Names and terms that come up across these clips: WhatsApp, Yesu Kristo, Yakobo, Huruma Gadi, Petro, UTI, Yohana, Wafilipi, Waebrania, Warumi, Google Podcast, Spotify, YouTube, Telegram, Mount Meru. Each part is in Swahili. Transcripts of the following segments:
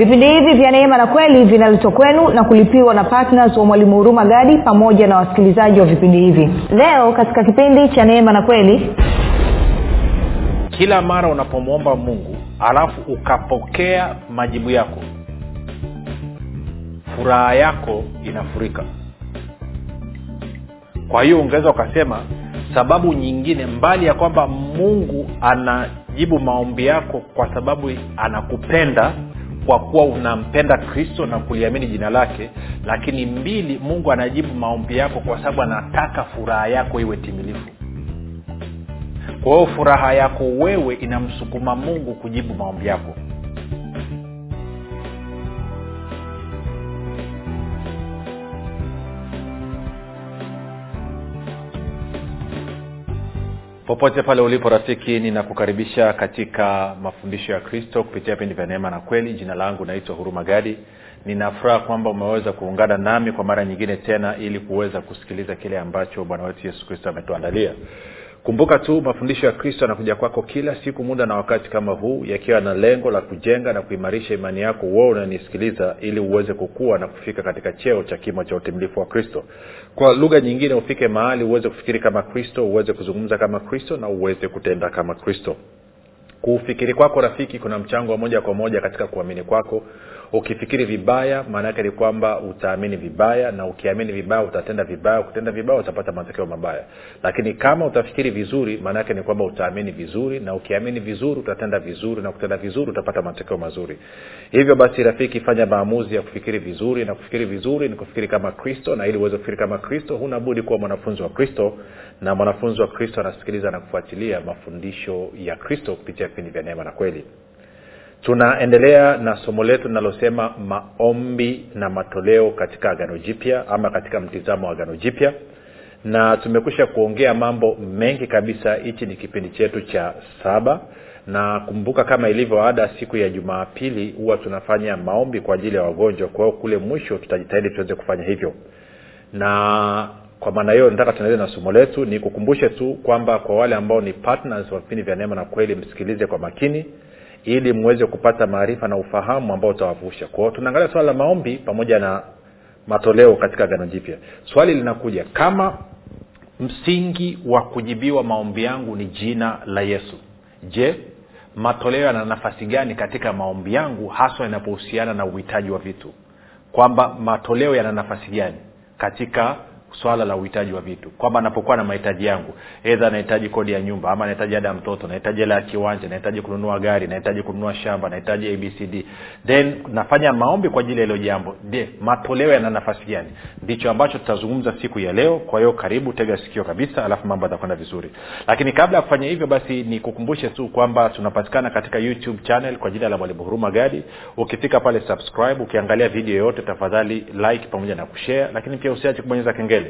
Vipindi hivi vya neema na kweli vinaletwa kwenu na kulipiwa na partners wa mwalimu Huruma Gadi pamoja na wasikilizaji wa vipindi hivi. Leo katika kipindi cha neema na kweli, kila mara unapomwomba Mungu alafu ukapokea majibu yako, furaha yako inafurika. Kwa hiyo ungeweza ukasema sababu nyingine mbali ya kwamba Mungu anajibu maombi yako kwa sababu anakupenda, kwa kuwa unampenda Kristo na kuliamini jina lake. Lakini mbili, Mungu anajibu maombi yako kwa sababu anataka furaha yako iwe timilifu. Kwa hiyo furaha yako wewe inamsukuma Mungu kujibu maombi yako. Popote pale ulipo rafiki, ninakukaribisha katika mafundisho ya Kristo kupitia vipindi vya neema na kweli. Jina langu naitwa Huruma Gadi. Ninafuraha kwamba umeweza kuungana nami kwa mara nyingine tena ili kuweza kusikiliza kile ambacho Bwana wetu Yesu Kristo ametuandalia. Kumbuka tu mafundisho ya Kristo yanakuja kwako kila siku, muda na wakati kama huu, yakiwa na lengo la kujenga na kuimarisha imani yako wewe unanisikiliza, ili uweze kukua na kufika katika cheo cha kimo cha utimilifu wa Kristo. Kwa lugha nyingine, ufike mahali uweze kufikiri kama Kristo, uweze kuzungumza kama Kristo na uweze kutenda kama Kristo. Kufikiri kwako rafiki kuna mchango wa moja kwa moja katika kuamini kwako. Ukifikiri vibaya maana yake ni kwamba utaamini vibaya, na ukiamini vibaya utatenda vibaya, ukitenda vibaya utapata matokeo mabaya. Lakini kama utafikiri vizuri maana yake ni kwamba utaamini vizuri, na ukiamini vizuri utatenda vizuri, na ukitenda vizuri utapata matokeo mazuri. Hivyo basi rafiki, fanya maamuzi ya kufikiri vizuri, na kufikiri vizuri ni kufikiri kama Kristo, na ili uweze kufikiri kama Kristo huna budi kuwa mwanafunzi wa Kristo, na mwanafunzi wa Kristo anasikiliza na kufuatilia mafundisho ya Kristo kupitia vipindi vya neema na kweli. Tunaendelea na somo letu linalosema maombi na matoleo katika Agano Jipya, ama katika mtizamo wa Agano Jipya, na tumekwisha kuongea mambo mengi kabisa. Hichi ni kipindi chetu cha 7, na kumbuka kama ilivyo ada siku ya Jumapili huwa tunafanya maombi kwa ajili ya wagonjwa. Kwa hiyo kule mwisho tutajitahidi tuweze kufanya hivyo, na kwa maana hiyo nataka tuendelee na somo letu. Ni kukumbushe tu kwamba kwa wale ambao ni partners wa vipindi vya neema na kweli, msikilize kwa makini ili muweze kupata maarifa na ufahamu ambao utawafusha. Kwa hiyo tunaangalia swali la maombi pamoja na matoleo katika Agano Jipya. Swali linakuja, kama msingi wa kujibiwa maombi yangu ni jina la Yesu, je, matoleo yana nafasi gani katika maombi yangu, hasa yanapohusiana na uhitaji wa vitu? Kwamba matoleo yana nafasi gani katika swala la uhitaji wa vitu, kwamba napokuwa na mahitaji yangu, aidha nahitaji kodi ya nyumba, ama nahitaji ada ya mtoto, nahitaji hela ya kiwanja, nahitaji kununua gari, nahitaji kununua shamba, nahitaji ABCD, then nafanya maombi kwa ajili ya hilo jambo. Je, matoleo yana nafasi gani? Ndicho ambacho tutazungumza siku ya leo. Kwa hiyo karibu, tega sikio kabisa, alafu mambo yatakwenda vizuri. Lakini kabla ya kufanya hivyo, basi nikukumbushe tu kwamba tunapatikana katika YouTube channel kwa jina la Mwalimu Huruma Gadi. Ukifika pale subscribe, ukiangalia video yote tafadhali like pamoja na kushare, lakini pia usiache kubonyeza kengele.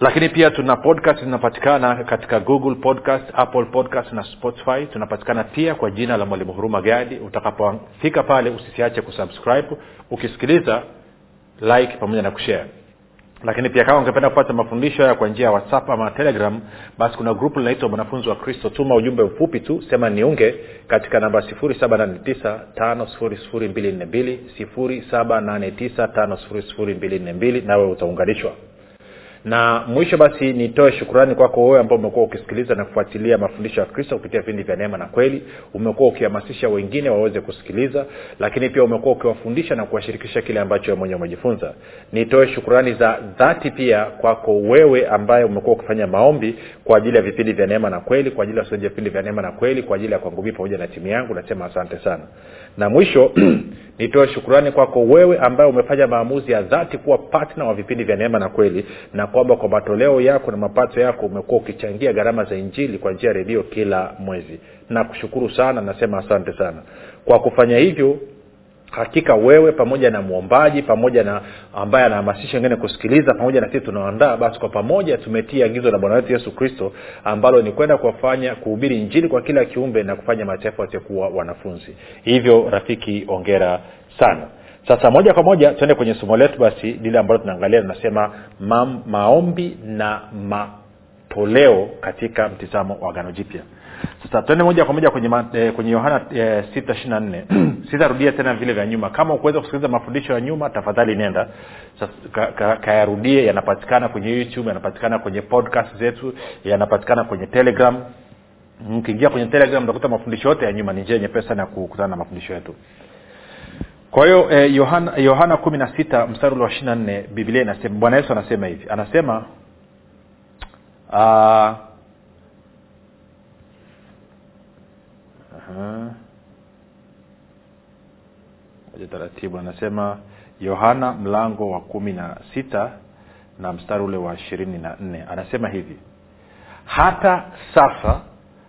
Lakini pia tuna podcast, tunapatikana katika Google Podcast, Apple Podcast na Spotify. Tunapatikana pia kwa jina la Mwalimu Huruma Gadi. Utakapofika pale usisiache kusubscribe, ukisikiliza like pamoja na kushare. Lakini pia kama ungependa kupata mafundisho haya kwa njia ya WhatsApp ama Telegram, basi kuna grupu linaloitwa Wanafunzi wa Kristo. Tuma ujumbe mfupi tu, sema niunge katika namba 0789500242, 0789500242, nawe utaunganishwa. Na mwisho basi nitoe shukrani kwako wewe ambao umekuwa ukisikiliza na kufuatilia mafundisho ya Kristo kupitia vipindi vya neema na kweli. Umekuwa ukihamasisha wengine waweze kusikiliza, lakini pia umekuwa ukiwafundisha na kuwashirikisha kile ambacho wewe mwenyewe umejifunza. Nitoe shukrani za dhati pia kwako wewe ambaye umekuwa ukifanya maombi kwa ajili ya vipindi vya neema na kweli, kwa ajili ya soja vipindi vya neema na kweli, kwa ajili ya kwangu mimi pamoja na timu yangu. Nasema asante sana. Na mwisho nitoe shukrani kwako wewe ambaye umefanya maamuzi ya dhati kuwa partner wa vipindi vya neema na kweli, na kwamba kwa matoleo yako na mapato yako umekuwa ukichangia gharama za injili kwa njia ya redio kila mwezi. Na kushukuru sana, nasema asante sana. Kwa kufanya hivyo, hakika wewe pamoja na muombaji, pamoja na ambaye anahamasisha wengine kusikiliza, pamoja na sisi tunaoandaa, basi kwa pamoja tumetia agizo la Bwana wetu Yesu Kristo ambalo ni kwenda kuwafanya kuhubiri injili kwa kila kiumbe na kufanya mataifa yote kuwa wanafunzi. Hivyo rafiki, hongera sana. Sasa moja kwa moja tuende kwenye somo letu basi lile ambalo tunaangalia, tunasema maombi na matoleo katika mtizamo wa Agano Jipya. Sasa tuende moja kwa moja kwenye Yohana 6:24. Sitarudia tena vile vya nyuma. Kama ukiweza kusikiliza mafundisho ya nyuma tafadhali nenda. Sasa kayarudie, yanapatikana kwenye YouTube, yanapatikana kwenye podcast zetu, yanapatikana kwenye Telegram. Mkiingia kwenye Telegram utakuta mafundisho yote ya nyuma, ni njia nyepesi na kukutana na mafundisho yetu. Kwa hiyo Yohana 16 mstari wa 24 Biblia inasema, Bwana Yesu anasema hivi. Anasema Aje taratibu, anasema Yohana mlango wa 16 na mstari ule wa 24. Anasema hivi: hata sasa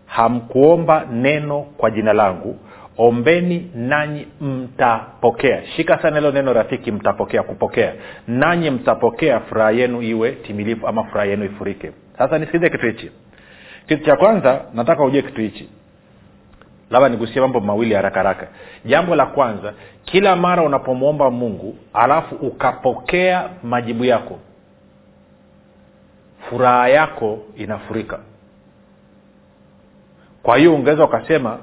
hamkuomba neno kwa jina langu, ombeni nanyi mtapokea. Shika sana hilo neno rafiki, mtapokea, kupokea. Nanyi mtapokea, furaha yenu iwe timilifu, ama furaha yenu ifurike. Sasa nisikize kitu hichi. Kitu cha kwanza nataka ujue kitu hichi. Labda nigusie mambo mawili haraka haraka. Jambo la kwanza, kila mara unapomwomba Mungu alafu ukapokea majibu yako, furaha yako inafurika. Kwa hiyo ungeweza ukasema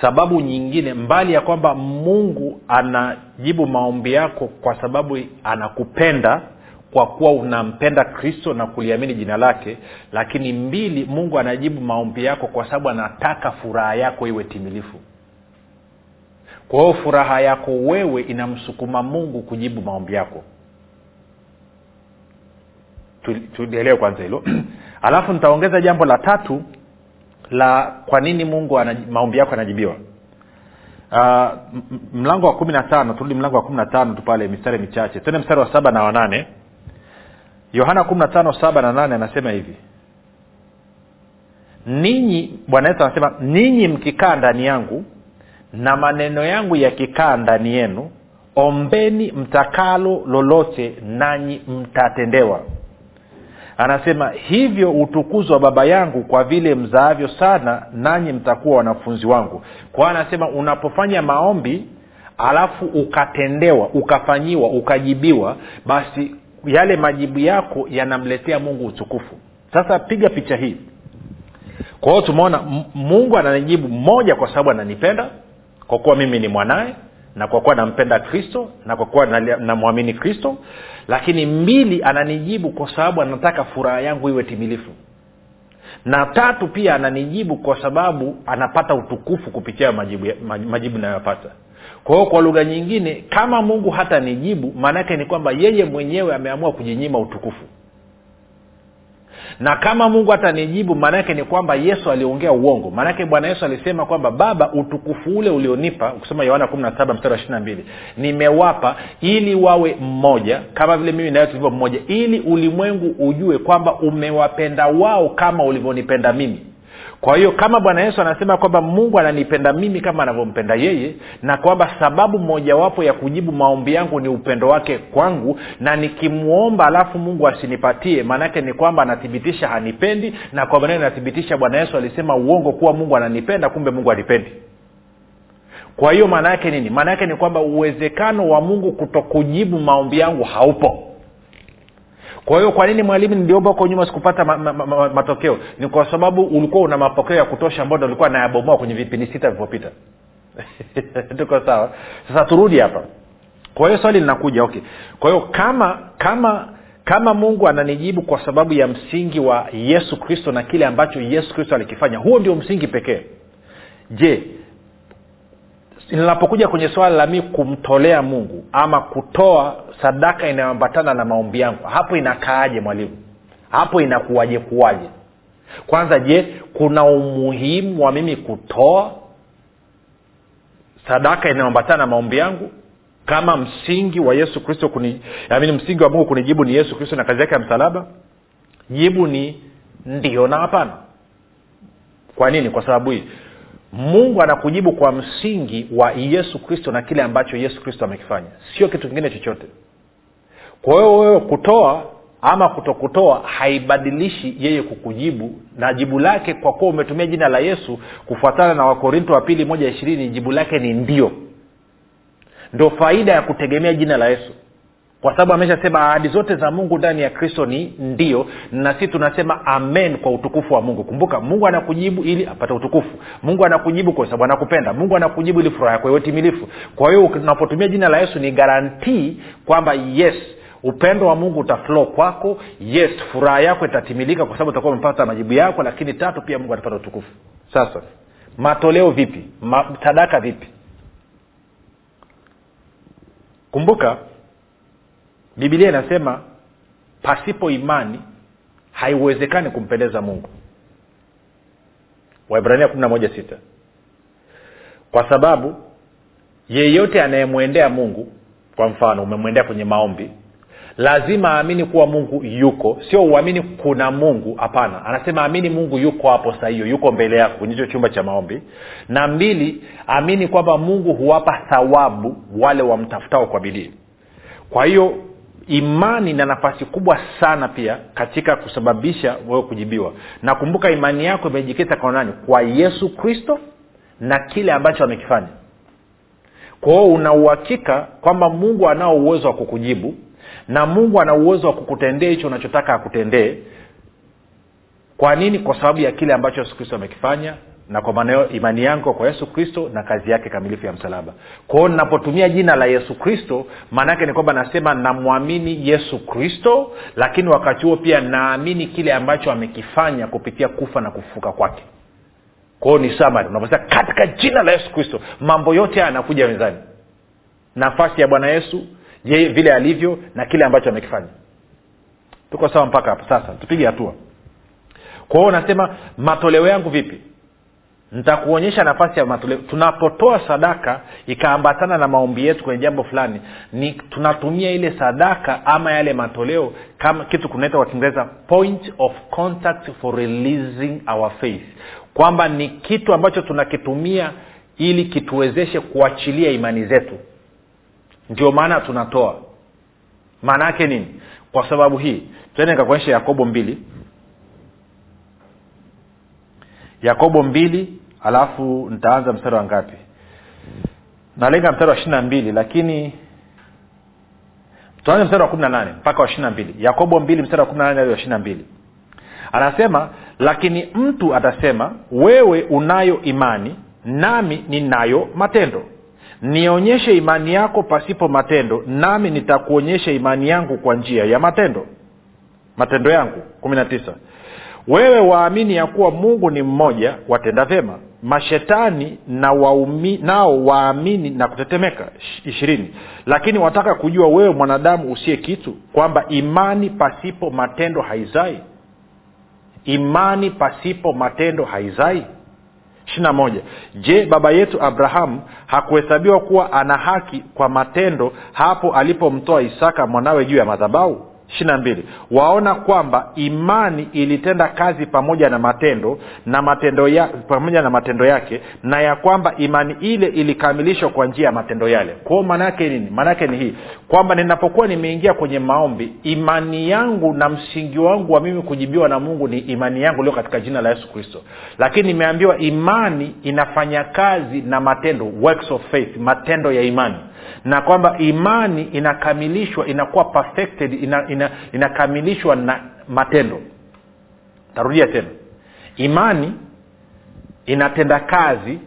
sababu nyingine mbali ya kwamba Mungu anajibu maombi yako kwa sababu anakupenda, kwa kuwa unampenda Kristo na kuliamini jina lake. Lakini mbili, Mungu anajibu maombi yako kwa sababu anataka furaha yako iwe timilifu. Kwa hiyo furaha yako wewe inamsukuma Mungu kujibu maombi yako. Tuelewe kwanza hilo. Alafu nitaongeza jambo la tatu la kwa nini Mungu maombi yako anajibiwa. Mlango wa 15, turudi mlango wa 15 tu pale mistari michache. Twende mstari wa 7 na 8. Yohana 15:7 na 8 anasema hivi. Ninyi, Bwana Yesu anasema, ninyi mkikaa ndani yangu na maneno yangu yakikaa ndani yenu, ombeni mtakalo lolote nanyi mtatendewa. Anasema hivyo utukuzo wa Baba yangu kwa vile mzaavyo sana, nanyi mtakuwa wanafunzi wangu. Kwa anasema unapofanya maombi alafu ukatendewa, ukafanyiwa, ukajibiwa, basi yale majibu yako yanamletea Mungu utukufu. Sasa piga picha hii. Kwa hiyo tumeona Mungu ananijibu moja kwa sababu ananipenda, kwa kuwa mimi ni mwanae, na kwa kuwa nampenda Kristo, na kwa kuwa namwamini Kristo. Lakini mbili, ananijibu kwa sababu anataka furaha yangu iwe timilifu. Na tatu, pia ananijibu kwa sababu anapata utukufu kupitia majibu ninayopata. Kwa hiyo kwa lugha nyingine, kama Mungu hata nijibu, maana yake ni kwamba yeye mwenyewe ameamua kujinyima utukufu. Na kama Mungu hata nijibu, maana yake ni kwamba Yesu aliongea uongo. Maana yake Bwana Yesu alisema kwamba Baba, utukufu ule ulionipa, ukisoma Yohana 17:22, nimewapa ili wawe mmoja kama vile mimi na wewe tulivyo mmoja, ili ulimwengu ujue kwamba umewapenda wao kama ulivyonipenda mimi. Kwa hiyo kama Bwana Yesu anasema kwamba Mungu ananipenda mimi kama anavyompenda yeye, na kwamba sababu mojawapo ya kujibu maombi yangu ni upendo wake kwangu, na nikimuomba alafu Mungu asinipatie, maana yake ni kwamba anathibitisha hanipendi, na kwa maana anathibitisha Bwana Yesu alisema uongo kuwa Mungu ananipenda, kumbe Mungu hanipendi. Kwa hiyo maana yake nini? Maana yake ni kwamba uwezekano wa Mungu kutokujibu maombi yangu haupo. Kwa hiyo kwa nini mwalimu niliomba huko nyuma sikupata matokeo? Ni kwa sababu ulikuwa una mapokeo ya kutosha ambayo ulikuwa unayabomoa kwenye vipindi 6 vilivyopita. Tuko sawa? Sasa turudi hapa. Kwa hiyo swali linakuja, okay. Kwa hiyo kama Mungu ananijibu kwa sababu ya msingi wa Yesu Kristo na kile ambacho Yesu Kristo alikifanya, huo ndio msingi pekee. Je, ninapokuja kwenye swala la mimi kumtolea Mungu ama kutoa sadaka inayoambatana na maombi yangu, hapo inakaaje mwalimu? Hapo inakuwaje? Kwanza, je, kuna umuhimu wa mimi kutoa sadaka inayoambatana na maombi yangu kama msingi wa Yesu Kristo msingi wa Mungu kunijibu ni Yesu Kristo na kazi yake ya msalaba? Jibu ni ndio na hapana. Kwa nini? Kwa sababu hii, Mungu anakujibu kwa msingi wa Yesu Kristo na kile ambacho Yesu Kristo amekifanya, sio kitu kingine chochote. Kwa hiyo wewe kutoa ama kutokutoa haibadilishi yeye kukujibu, na jibu lake, kwa kuwa umetumia jina la Yesu, kufuatana na Wakorintho wa 2:120, jibu lake ni ndio. Ndio faida ya kutegemea jina la Yesu. Kwa sababu ameshasema ahadi zote za Mungu ndani ya Kristo ni ndio, na sisi tunasema amen kwa utukufu wa Mungu. Kumbuka Mungu anakujibu ili apate utukufu. Mungu anakujibu kwa sababu anakupenda. Mungu anakujibu ili furaha yako iwe timilifu. Kwa hiyo unapotumia jina la Yesu ni guarantee kwamba yes, upendo wa Mungu utaflow kwako, yes, furaha yako itatimilika kwa sababu utakuwa umepata majibu yako, lakini tatu pia Mungu atapata utukufu. Sasa matoleo vipi? Sadaka vipi? Kumbuka Biblia inasema pasipo imani haiwezekani kumpendeza Mungu. Waebrania 11:6. Kwa sababu yeyote anayemwendea Mungu, kwa mfano umemwendea kwenye maombi, lazima aamini kuwa Mungu yuko, sio uamini kuna Mungu, hapana. Anasema amini Mungu yuko hapo saa hiyo, yuko mbele yako kwenye hicho chumba cha maombi. Na mbili, amini kwamba Mungu huwapa thawabu wale wamtafutao kwa bidii. Kwa hiyo imani ina nafasi kubwa sana pia katika kusababisha wewe kujibiwa. Na kumbuka imani yako imejikita kwa nani? Kwa Yesu Kristo na kile ambacho amekifanya. Kwa hiyo una uhakika kwamba Mungu anao uwezo wa kukujibu, na Mungu ana uwezo wa kukutendea hicho unachotaka akutendee. Kwa nini? Kwa sababu ya kile ambacho Yesu Kristo amekifanya, na kwa maana imani yangu kwa Yesu Kristo na kazi yake kamilifu ya msalaba. Kwa hiyo ninapotumia jina la Yesu Kristo, maana yake ni kwamba nasema namwamini Yesu Kristo, lakini wakati huo pia naamini kile ambacho amekifanya kupitia kufa na kufufuka kwake. Kwa hiyo ni summary, unaposema katika jina la Yesu Kristo, mambo yote yanakuja mezani. Nafasi ya Bwana Yesu, yeye vile alivyo na kile ambacho amekifanya. Tuko sawa mpaka hapo? Sasa tupige hatua. Kwa hiyo nasema matoleo yangu vipi? Nitakuonyesha nafasi ya matoleo. Tunapotoa sadaka ikaambatana na maombi yetu kwenye jambo fulani, ni tunatumia ile sadaka ama yale matoleo kama kitu kunaita kwa Kiingereza point of contact for releasing our faith. Kwamba ni kitu ambacho tunakitumia ili kituwezeshe kuachilia imani zetu. Ndio maana tunatoa. Maana yake nini? Kwa sababu hii, twende nikakuonyesha Yakobo 2, alafu nitaanza mstari wa ngapi? Nalenga mstari wa 22, lakini tuanze mstari wa 18 mpaka wa 22. Yakobo 2 mstari wa 18 hadi wa 22. Anasema, "Lakini mtu atasema, wewe unayo imani, nami ninayo matendo. Nionyeshe imani yako pasipo matendo, nami nitakuonyesha imani yangu kwa njia ya matendo." Matendo yangu 19. "Wewe waamini ya kuwa Mungu ni mmoja, watenda vema. Mashetani na nao waamini na kutetemeka." 20. "Lakini wataka kujua wewe mwanadamu usiye kitu, kwamba imani pasipo matendo haizai." Imani pasipo matendo haizai. 21. "Je, baba yetu Abrahamu hakuhesabiwa kuwa ana haki kwa matendo hapo alipomtoa Isaka mwanawe juu ya madhabahu?" 22. "Waona kwamba imani ilitenda kazi pamoja na matendo, pamoja na matendo yake, na ya kwamba imani ile ilikamilishwa kwa njia ya matendo yale." Kwa maana yake nini? Maana yake ni hii, kwamba ninapokuwa nimeingia kwenye maombi, imani yangu na msingi wangu wa mimi kujibiwa na Mungu ni imani yangu leo katika jina la Yesu Kristo. Lakini nimeambiwa imani inafanya kazi na matendo, works of faith, matendo ya imani. Na kwamba imani inakamilishwa, inakuwa perfected, inakamilishwa na matendo. Tarudia tena. Imani inatenda kazi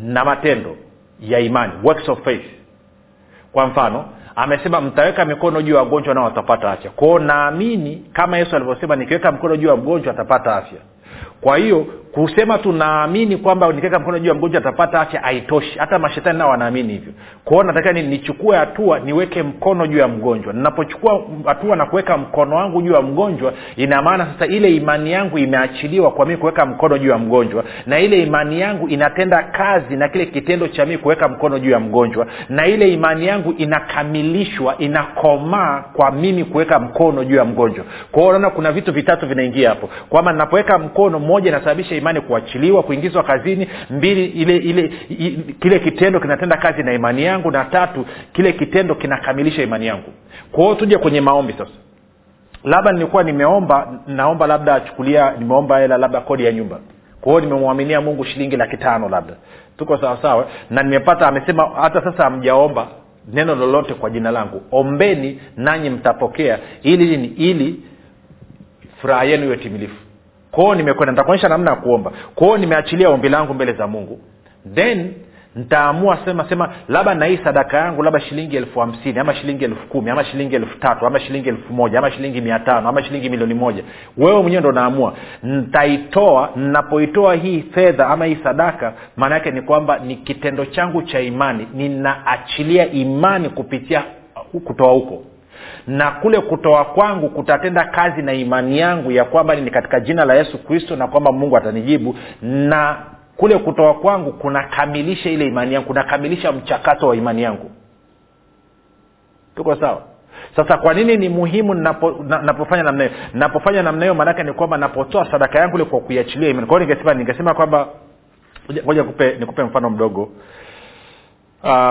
na matendo ya imani, works of faith. Kwa mfano, amesema mtaweka mikono juu ya wagonjwa na watapata afya. Kwa hiyo naamini kama Yesu alivyosema nikiweka mikono juu ya mgonjwa atapata afya. Kwa hiyo kusema tunaamini kwamba nikiweka mkono juu ya mgonjwa atapata afya haitoshi. Hata mashetani nao wanaamini hivyo. Kwa hiyo nataka nichukue hatua niweke mkono juu ya mgonjwa. Ninapochukua hatua na kuweka mkono wangu juu ya mgonjwa, ina maana sasa ile imani yangu imeachiliwa kwa mimi kuweka mkono juu ya mgonjwa, na ile imani yangu inatenda kazi na kile kitendo cha mimi kuweka mkono juu ya mgonjwa, na ile imani yangu inakamilishwa, inakomaa kwa mimi kuweka mkono juu ya mgonjwa. Kwa hiyo unaona kuna vitu vitatu vinaingia hapo. Kwamba ninapoweka mkono, moja, inasababisha imani kuachiliwa, kuingizwa kazini; mbili, kile kitendo kinatenda kazi na imani yangu; na tatu, kile kitendo kinakamilisha imani yangu. Kwa hiyo tuje kwenye maombi sasa. Labda nilikuwa naomba labda achukulia, nimeomba hela labda kodi ya nyumba. Kwa hiyo nimemwaminia Mungu shilingi 500 labda. Tuko sawa sawa, na nimepata, amesema hata sasa hamjaomba neno lolote kwa jina langu, ombeni nanyi mtapokea, ili furaha yenu iwe timilifu. Kwao nimekwenda nitakuonyesha namna ya kuomba. Kwao nimeachilia ombi langu mbele za Mungu. Then nitaamua sema labda na hii sadaka yangu labda shilingi 1050 ama shilingi 10000 ama shilingi 3000 ama shilingi 1000 ama shilingi 500 ama shilingi milioni 1. Wewe mwenyewe ndo unaamua. Nitaitoa, ninapoitoa hii fedha ama hii sadaka, maana yake ni kwamba ni kitendo changu cha imani, ninaachilia imani kupitia kutoa huko. Na kule kutoa kwangu kutatenda kazi na imani yangu ya kwamba ni katika jina la Yesu Kristo na kwamba Mungu atanijibu, na kule kutoa kwangu kunakamilisha ile imani yangu, kunakamilisha mchakato wa imani yangu. Tuko sawa? Sasa kwa nini ni muhimu ninapofanya namna hiyo? Ninapofanya namna hiyo maana yake ni kwamba ninapotoa sadaka yangu ile kwa kuiachilia imani. Kwa hiyo ningesema kwamba ngoja nikupe mfano mdogo.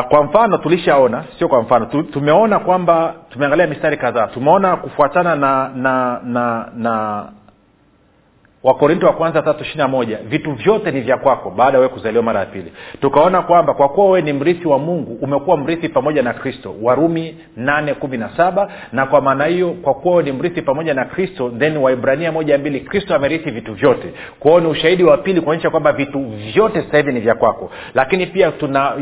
Kwa mfano tulishaona, sio kwa mfano, tumeona kwamba tumeangalia mistari kadhaa. Tumeona kufuatana na Wakorintho wa kwanza 3:21, vitu vyote ni vya kwako baada wewe kuzaliwa mara ya pili. Tukaona kwamba kwa kuwa wewe ni mrithi wa Mungu, umekuwa mrithi pamoja na Kristo, Warumi 8:17, na kwa maana hiyo kwa kuwa wewe ni mrithi pamoja na Kristo, then Waebrania 1:2, Kristo amerithi vitu vyote. Kwa hiyo ni ushahidi wa pili kuonyesha kwamba vitu vyote sasa hivi ni vya kwako. Lakini pia tuna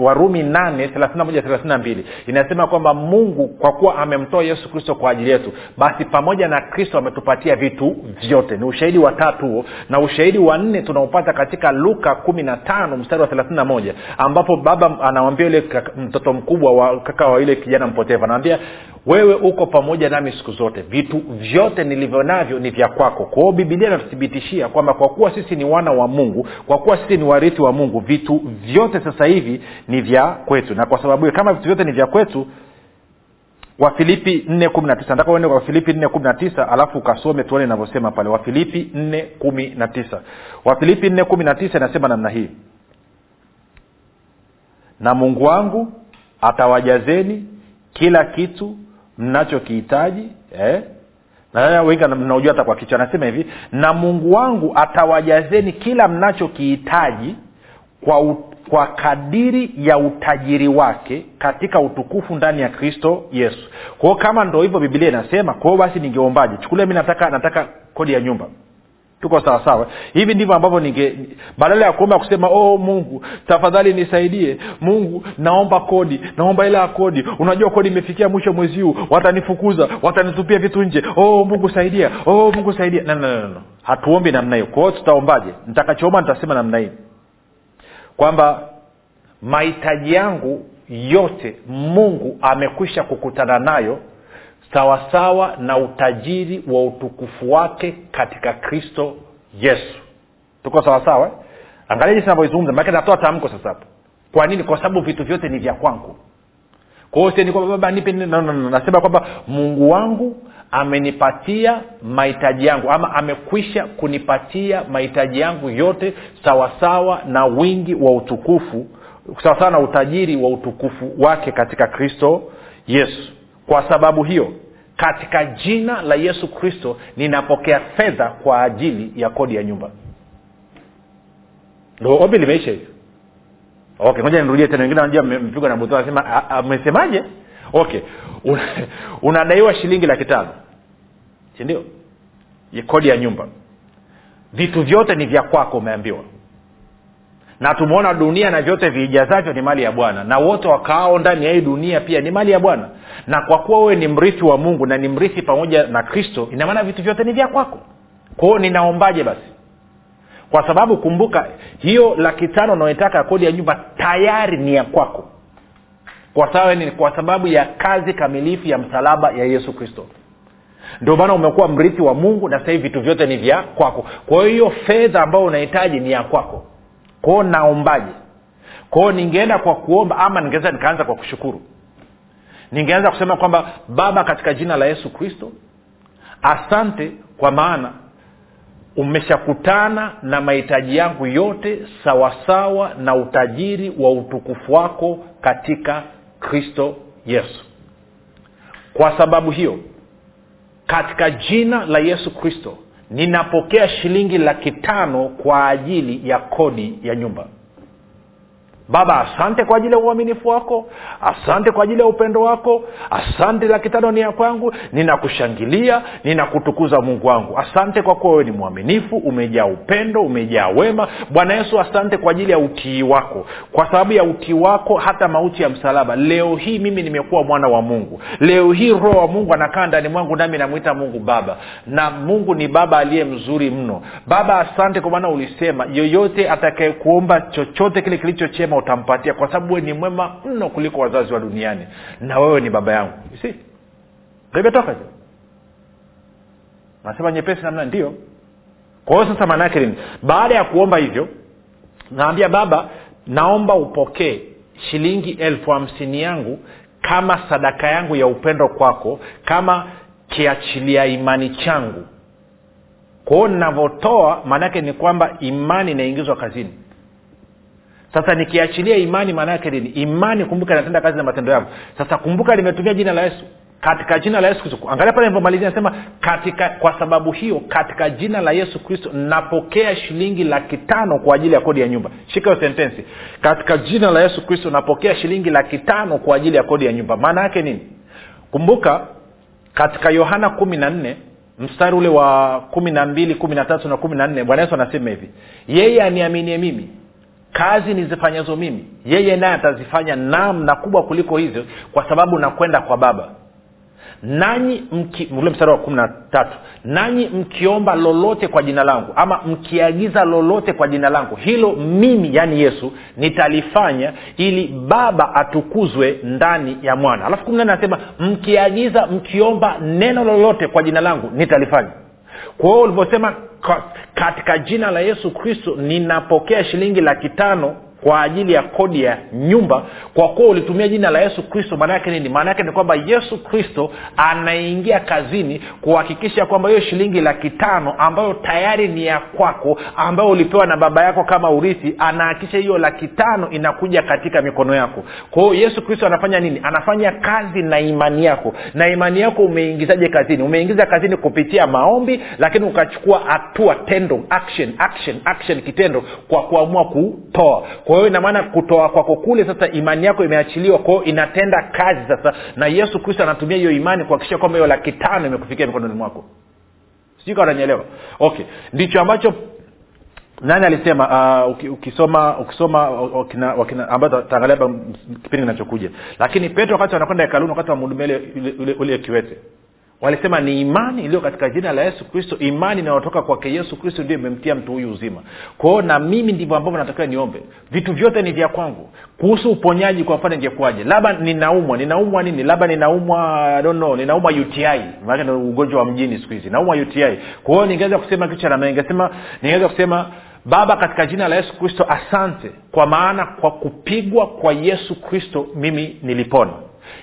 Warumi 8:31-32 inasema kwamba Mungu kwa kuwa amemtoa Yesu Kristo kwa ajili yetu, basi pamoja na Kristo ametupatia vitu vyote. Ni ushahidi wa tatu huo, na ushahidi wa nne tunaupata katika Luka 15:31, ambapo baba anawaambia yule mtoto mkubwa wa kaka wa yule kijana mpotevu, anaambia wewe uko pamoja nami siku zote, vitu vyote nilivyo navyo ni vya kwako. Kwa hiyo Biblia inatuthibitishia kwamba kwa kuwa sisi ni wana wa Mungu, kwa kuwa sisi ni warithi wa Mungu, vitu vyote sasa hivi ni vya kwetu. Na kwa sababu kama vitu vyote ni vya kwetu, Wafilipi 4:19. Nataka uende kwa Wafilipi 4:19 alafu ukasome tuone inavyosema pale. Wafilipi 4:19. Wafilipi 4:19 inasema namna hii: na Mungu wangu atawajazeni kila kitu mnachokihitaji. Na wengi mnaojua hata kwa kichwa anasema hivi: na Mungu wangu atawajazeni kila mnachokihitaji kwa kadiri ya utajiri wake katika utukufu ndani ya Kristo Yesu. Kwa hiyo kama ndio hivyo Biblia inasema, kwa hiyo basi ningeombaje? Chukulia mimi nataka kodi ya nyumba. Tuko sawa sawa. Hivi ndivyo ambavyo badala ya kuomba kusema Mungu tafadhali nisaidie, Mungu naomba kodi, naomba hela ya kodi, unajua kodi imefikia mwisho mwezi huu, watanifukuza, watanitupia vitu nje, Mungu saidia, Mungu saidia. No. Hatuombi namna hiyo. Kwa hiyo tutaombaje? Nitakachoomba nitasema namna hiyo, kwamba mahitaji yangu yote Mungu amekwisha kukutana nayo sawa sawa na utajiri wa utukufu wake katika Kristo Yesu. Tuko sawa sawa? Angalia jinsi ninavyoizungumza, maana natoa tamko sasa hapo. Kwa nini? Kwa sababu vitu vyote ni vya kwangu. Kwa hiyo sisi ni kwamba baba nipe, nasema kwamba Mungu wangu amenipatia mahitaji yangu, ama amekwisha kunipatia mahitaji yangu yote sawa sawa na wingi wa utukufu, sawa sawa na utajiri wa utukufu wake katika Kristo Yesu. Kwa sababu hiyo katika jina la Yesu Kristo ninapokea fedha kwa ajili ya kodi ya nyumba. Ndio ombi limeisha hivi. Okay, ngoja nirudie tena, wengine wanajua mpigo na butwa anasema amesemaje? Okay. Unadaiwa shilingi 500,000. Si ndio? Ni kodi ya nyumba. Vitu vyote ni vya kwako umeambiwa. Na tumeona dunia na vyote vijazavyo ni mali ya Bwana, na wote wakaao ndani ya hii dunia pia ni mali ya Bwana. Na kwa kuwa wewe ni mrithi wa Mungu na ni mrithi pamoja na Kristo, ina maana vitu vyote ni vya kwako. Kwa hiyo ninaombaje basi? Kwa sababu kumbuka hiyo 500,000 unaoitaka kodi ya nyumba tayari ni ya kwako. Kwa sababu ya kazi kamilifu ya msalaba ya Yesu Kristo, ndio maana umekuwa mrithi wa Mungu na sasa hivi vitu vyote ni vya kwako. Kwa hiyo fedha ambayo unahitaji ni ya kwako. Kwa hiyo naombaje? Kwa hiyo ningeenda kwa kuomba, ama ningeweza nikaanza kwa kushukuru. Ningeanza kusema kwamba Baba, katika jina la Yesu Kristo, asante kwa maana umeshakutana na mahitaji yangu yote sawa sawa na utajiri wa utukufu wako katika Kristo Yesu. Kwa sababu hiyo katika jina la Yesu Kristo ninapokea shilingi 500,000 kwa ajili ya kodi ya nyumba. Baba, asante kwa ajili ya uaminifu wako, asante kwa ajili ya upendo wako, asante la kitano ni ya kwangu, ninakushangilia, ninakutukuza Mungu wangu. Asante kwa kuwa wewe ni mwaminifu, umejaa upendo, umejaa wema. Bwana Yesu, asante kwa ajili ya utii wako. Kwa sababu ya utii wako hata mauti ya msalaba, leo hii mimi nimekuwa mwana wa Mungu. Leo hii Roho wa Mungu anakaa ndani mwangu, nami namuita Mungu Baba. Na Mungu ni Baba aliye mzuri mno. Baba, asante kwa maana ulisema yoyote atakayekuomba chochote kile kilicho chema utampatia, kwa sababu wewe ni mwema mno kuliko wazazi wa duniani, na wewe ni baba yangu. Si bebe toka je nasema nyepesi namna ndio. Kwa hiyo sasa manake nini? Baada ya kuomba hivyo, naambia Baba, naomba upokee shilingi 50,000 yangu kama sadaka yangu ya upendo kwako, kama kiachilia imani changu. Kwa hiyo ninavotoa manake ni kwamba imani inaingizwa kazini. Sasa nikiachilia imani maana yake nini? Imani, kumbuka, inatenda kazi na matendo yangu. Sasa kumbuka nimetumia jina la Yesu. Katika jina la Yesu Kristo. Angalia pale nilipomalizia nasema katika, kwa sababu hiyo katika jina la Yesu Kristo napokea shilingi 500,000 kwa ajili ya kodi ya nyumba. Shika hiyo sentensi. Katika jina la Yesu Kristo napokea shilingi 500,000 kwa ajili ya kodi ya nyumba. Maana yake nini? Kumbuka katika Yohana 14 mstari ule wa 12, 13 na 14 Bwana Yesu anasema hivi: yeye aniaminie mimi, kazi nizifanyazo mimi yeye naye atazifanya, na kubwa kuliko hizo, kwa sababu nakwenda kwa Baba. Ule mstari wa 13, nanyi mkiomba lolote kwa jina langu, ama mkiagiza lolote kwa jina langu, hilo mimi, yani Yesu, nitalifanya ili Baba atukuzwe ndani ya Mwana. Alafu 18 anasema mkiagiza, mkiomba neno lolote kwa jina langu nitalifanya. Kwa hiyo ulivyosema katika jina la Yesu Kristo ninapokea shilingi 500,000 kwa ajili ya kodi ya nyumba, kwa kuwa ulitumia jina la Yesu Kristo, maana yake nini? Maana yake ni kwamba Yesu Kristo anaingia kazini kuhakikisha kwamba hiyo shilingi 500,000 ambayo tayari ni ya kwako, ambayo ulipewa na baba yako kama urithi, anahakisha hiyo 500,000 inakuja katika mikono yako. Kwa hiyo Yesu Kristo anafanya nini? Anafanya kazi na imani yako. Na imani yako umeingizaje kazini? Umeingiza kazini kupitia maombi, lakini ukachukua hatua, tendo, action, kitendo, kwa kuamua kutoa. Kwa hiyo ina maana kutoa kwako kule sasa imani yako imeachiliwa, kwa hiyo inatenda kazi sasa, na Yesu Kristo anatumia hiyo imani kuhakikisha kwamba hiyo 500,000 imekufikia mikononi mwako. Sijui kama unanielewa. Okay, ndicho ambacho nani alisema ukisoma wakina ambao tutaangalia kipindi kinachokuja. Lakini Petro wakati anakwenda hekaluni, wakati wa mhudumia ile kiwete, walisema ni imani iliyo katika jina la Yesu Kristo, imani inayotoka kwake Yesu Kristo ndiyo imemtia mtu huyu uzima. Kwa hiyo na mimi ndivyo ambavyo natakiwa niombe. Vitu vyote ni vya kwangu. Kuhusu uponyaji kwa mfano, ingekuaje? Labda ninaumwa nini? Labda ninaumwa UTI. Maana ni ugonjwa wa mjini siku hizi. Naumwa UTI. Kwa hiyo ningeweza kusema kitu cha namna, ningeweza kusema Baba, katika jina la Yesu Kristo asante, kwa maana kwa kupigwa kwa Yesu Kristo mimi nilipona.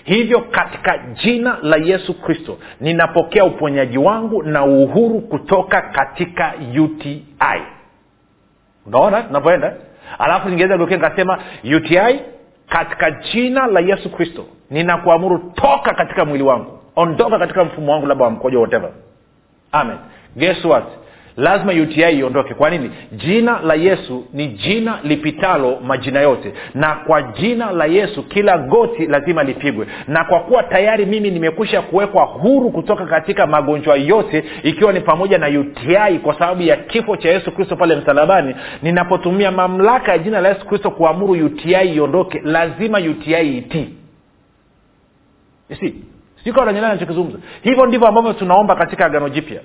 Hivyo katika jina la Yesu Kristo ninapokea uponyaji wangu na uhuru kutoka katika UTI. Unaona tunapoenda? Alafu ningeweza ndio nikasema UTI, katika jina la Yesu Kristo ninakuamuru, toka katika mwili wangu, ondoka katika mfumo wangu, labda wa mkojo, whatever. Amen. Guess what? Lazima UTI iondoke. Kwa nini? Jina la Yesu ni jina lipitalo majina yote, na kwa jina la Yesu kila goti lazima lipigwe. Na kwa kuwa tayari mimi nimekwisha kuwekwa huru kutoka katika magonjwa yote, ikiwa ni pamoja na UTI, kwa sababu ya kifo cha Yesu Kristo pale msalabani, ninapotumia mamlaka ya jina la Yesu Kristo kuamuru UTI iondoke, lazima UTI itii. Siko ranjana ninachokizungumza. Hivyo ndivyo ambavyo tunaomba katika Agano Jipya.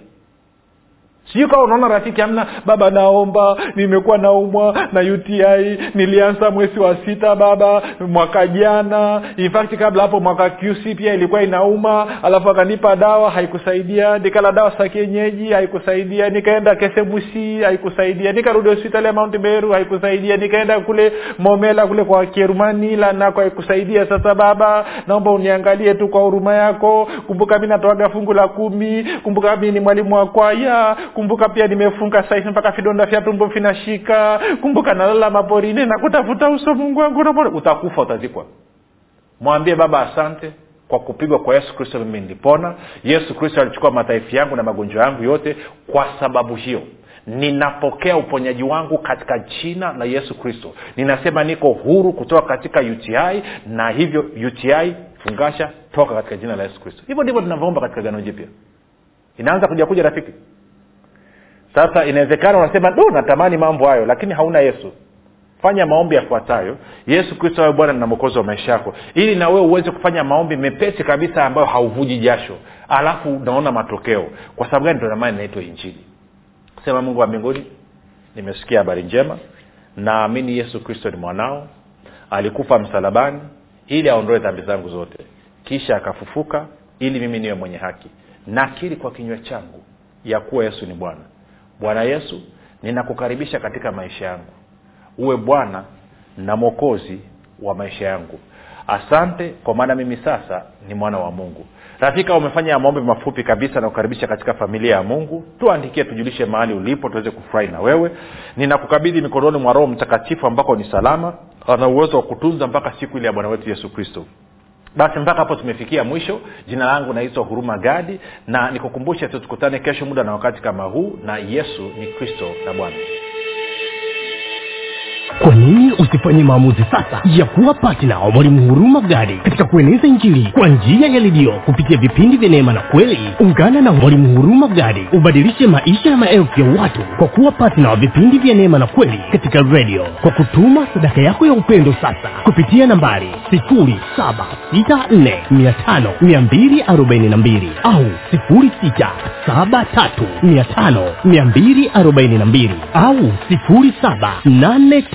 Sio kama unaona rafiki amna, Baba naomba, nimekuwa naumwa na UTI, nilianza mwezi wa 6 Baba mwaka jana. In fact kabla hapo mwaka QC pia ilikuwa inauma, alafu akanipa dawa haikusaidia, nikala dawa za kienyeji haikusaidia, nikaenda Kesebusi haikusaidia, nikarudi hospitali ya Mount Meru haikusaidia, nikaenda kule Momela kule kwa Kierumani na kwa haikusaidia. Sasa Baba naomba uniangalie tu kwa huruma yako, kumbuka mimi natoaga fungu la 10, kumbuka mimi ni mwalimu wa kwaya, kumbuka pia nimefunga saizi mpaka vidonda vya tumbo vinashika, kumbuka nalala maporini na kutafuta uso Mungu wangu. Utakufa, utazikwa. Mwambie Baba asante kwa kupigwa kwa Yesu Kristo mimi nilipona. Yesu Kristo alichukua mataifa yangu na magonjwa yangu yote, kwa sababu hiyo ninapokea uponyaji wangu katika jina la Yesu Kristo. Ninasema niko huru kutoka katika UTI, na hivyo UTI fungasha, toka katika jina la Yesu Kristo. Hivyo ndivyo tunavyoomba katika Agano Jipya. Inaanza kuja rafiki. Sasa inawezekana unasema natamani mambo hayo lakini hauna Yesu. Fanya maombi yafuatayo: Yesu Kristo awe Bwana na Mwokozi wa maisha yako, ili na wewe uweze kufanya maombi mepesi kabisa ambayo hauvuji jasho, alafu unaona matokeo. Kwa sababu gani? Ndio maana inaitwa injili. Sema: Mungu wa mbinguni, nimesikia habari njema, naamini Yesu Kristo ni mwanao, alikufa msalabani ili aondoe dhambi zangu zote, kisha akafufuka ili mimi niwe mwenye haki. Nakiri kwa kinywa changu ya kuwa Yesu ni Bwana. Bwana Yesu, ninakukaribisha katika maisha yangu. Uwe Bwana na Mwokozi wa maisha yangu. Asante kwa maana mimi sasa ni mwana wa Mungu. Rafika, umefanya maombi mafupi kabisa na kukaribisha katika familia ya Mungu. Tuandikie, tujulishe mahali ulipo, tuweze kufurahi na wewe. Ninakukabidhi mikononi mwa Roho Mtakatifu ambako ni salama, ana uwezo wa kutunza mpaka siku ile ya Bwana wetu Yesu Kristo. Basi mpaka hapo tumefikia mwisho. Jina langu naitwa Huruma Gadi, na nikukumbusha tukutane kesho muda na wakati kama huu, na Yesu ni Kristo na Bwana. Kwa nini usifanye maamuzi sasa ya kuwa partner wa Mwalimu Huruma Gadi katika kueneza injili kwa njia ya redio kupitia vipindi vya neema na kweli? Ungana na Mwalimu Huruma Gadi ubadilishe maisha ya maelfu ya watu kwa kuwa partner wa vipindi vya neema na kweli katika redio, kwa kutuma sadaka yako ya upendo sasa kupitia nambari 0764500242 au 0673500242 au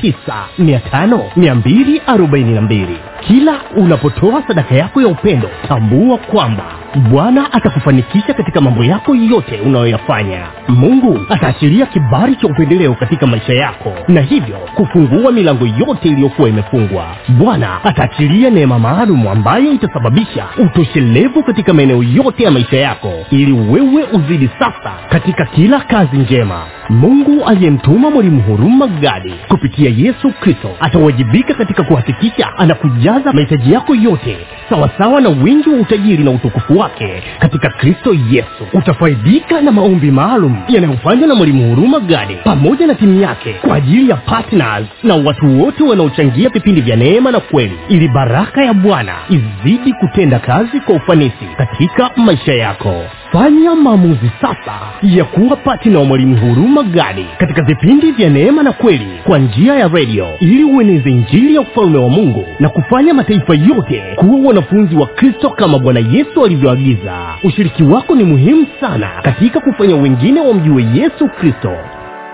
0789500242. Kila unapotoa sadaka yako ya upendo, tambua kwamba Bwana atakufanikisha katika mambo yako yote unayoyafanya. Mungu ataashiria kibali cha upendeleo katika maisha yako, na hivyo kufungua milango yote iliyokuwa imefungwa. Bwana ataachilia neema maalum ambayo itasababisha utoshelevu katika maeneo yote ya maisha yako, ili wewe uzidi sasa katika kila kazi njema. Mungu aliyemtuma Mwalimu Huruma Gadi kupitia Yesu Kristo atawajibika katika kuhakikisha anakujaza mahitaji yako yote sawa sawa na wingi wa utajiri na utukufu wake katika Kristo Yesu. Utafaidika na maombi maalum yanayofanywa na Mwalimu Huruma Gadi pamoja na timu yake kwa ajili ya partners na watu wote wanaochangia vipindi vya neema na kweli, ili baraka ya Bwana izidi kutenda kazi kwa ufanisi katika maisha yako. Fanya maamuzi sasa ya kuwa partner wa Mwalimu Huruma Gadi katika vipindi vya neema na kweli kwa njia ya radio, ili ueneze injili ya ufalme wa Mungu na kufanya mataifa yote kuwa wanafunzi wa Kristo kama Bwana Yesu alivyoagiza. Ushiriki wako ni muhimu sana katika kufanya wengine wamjue Yesu Kristo.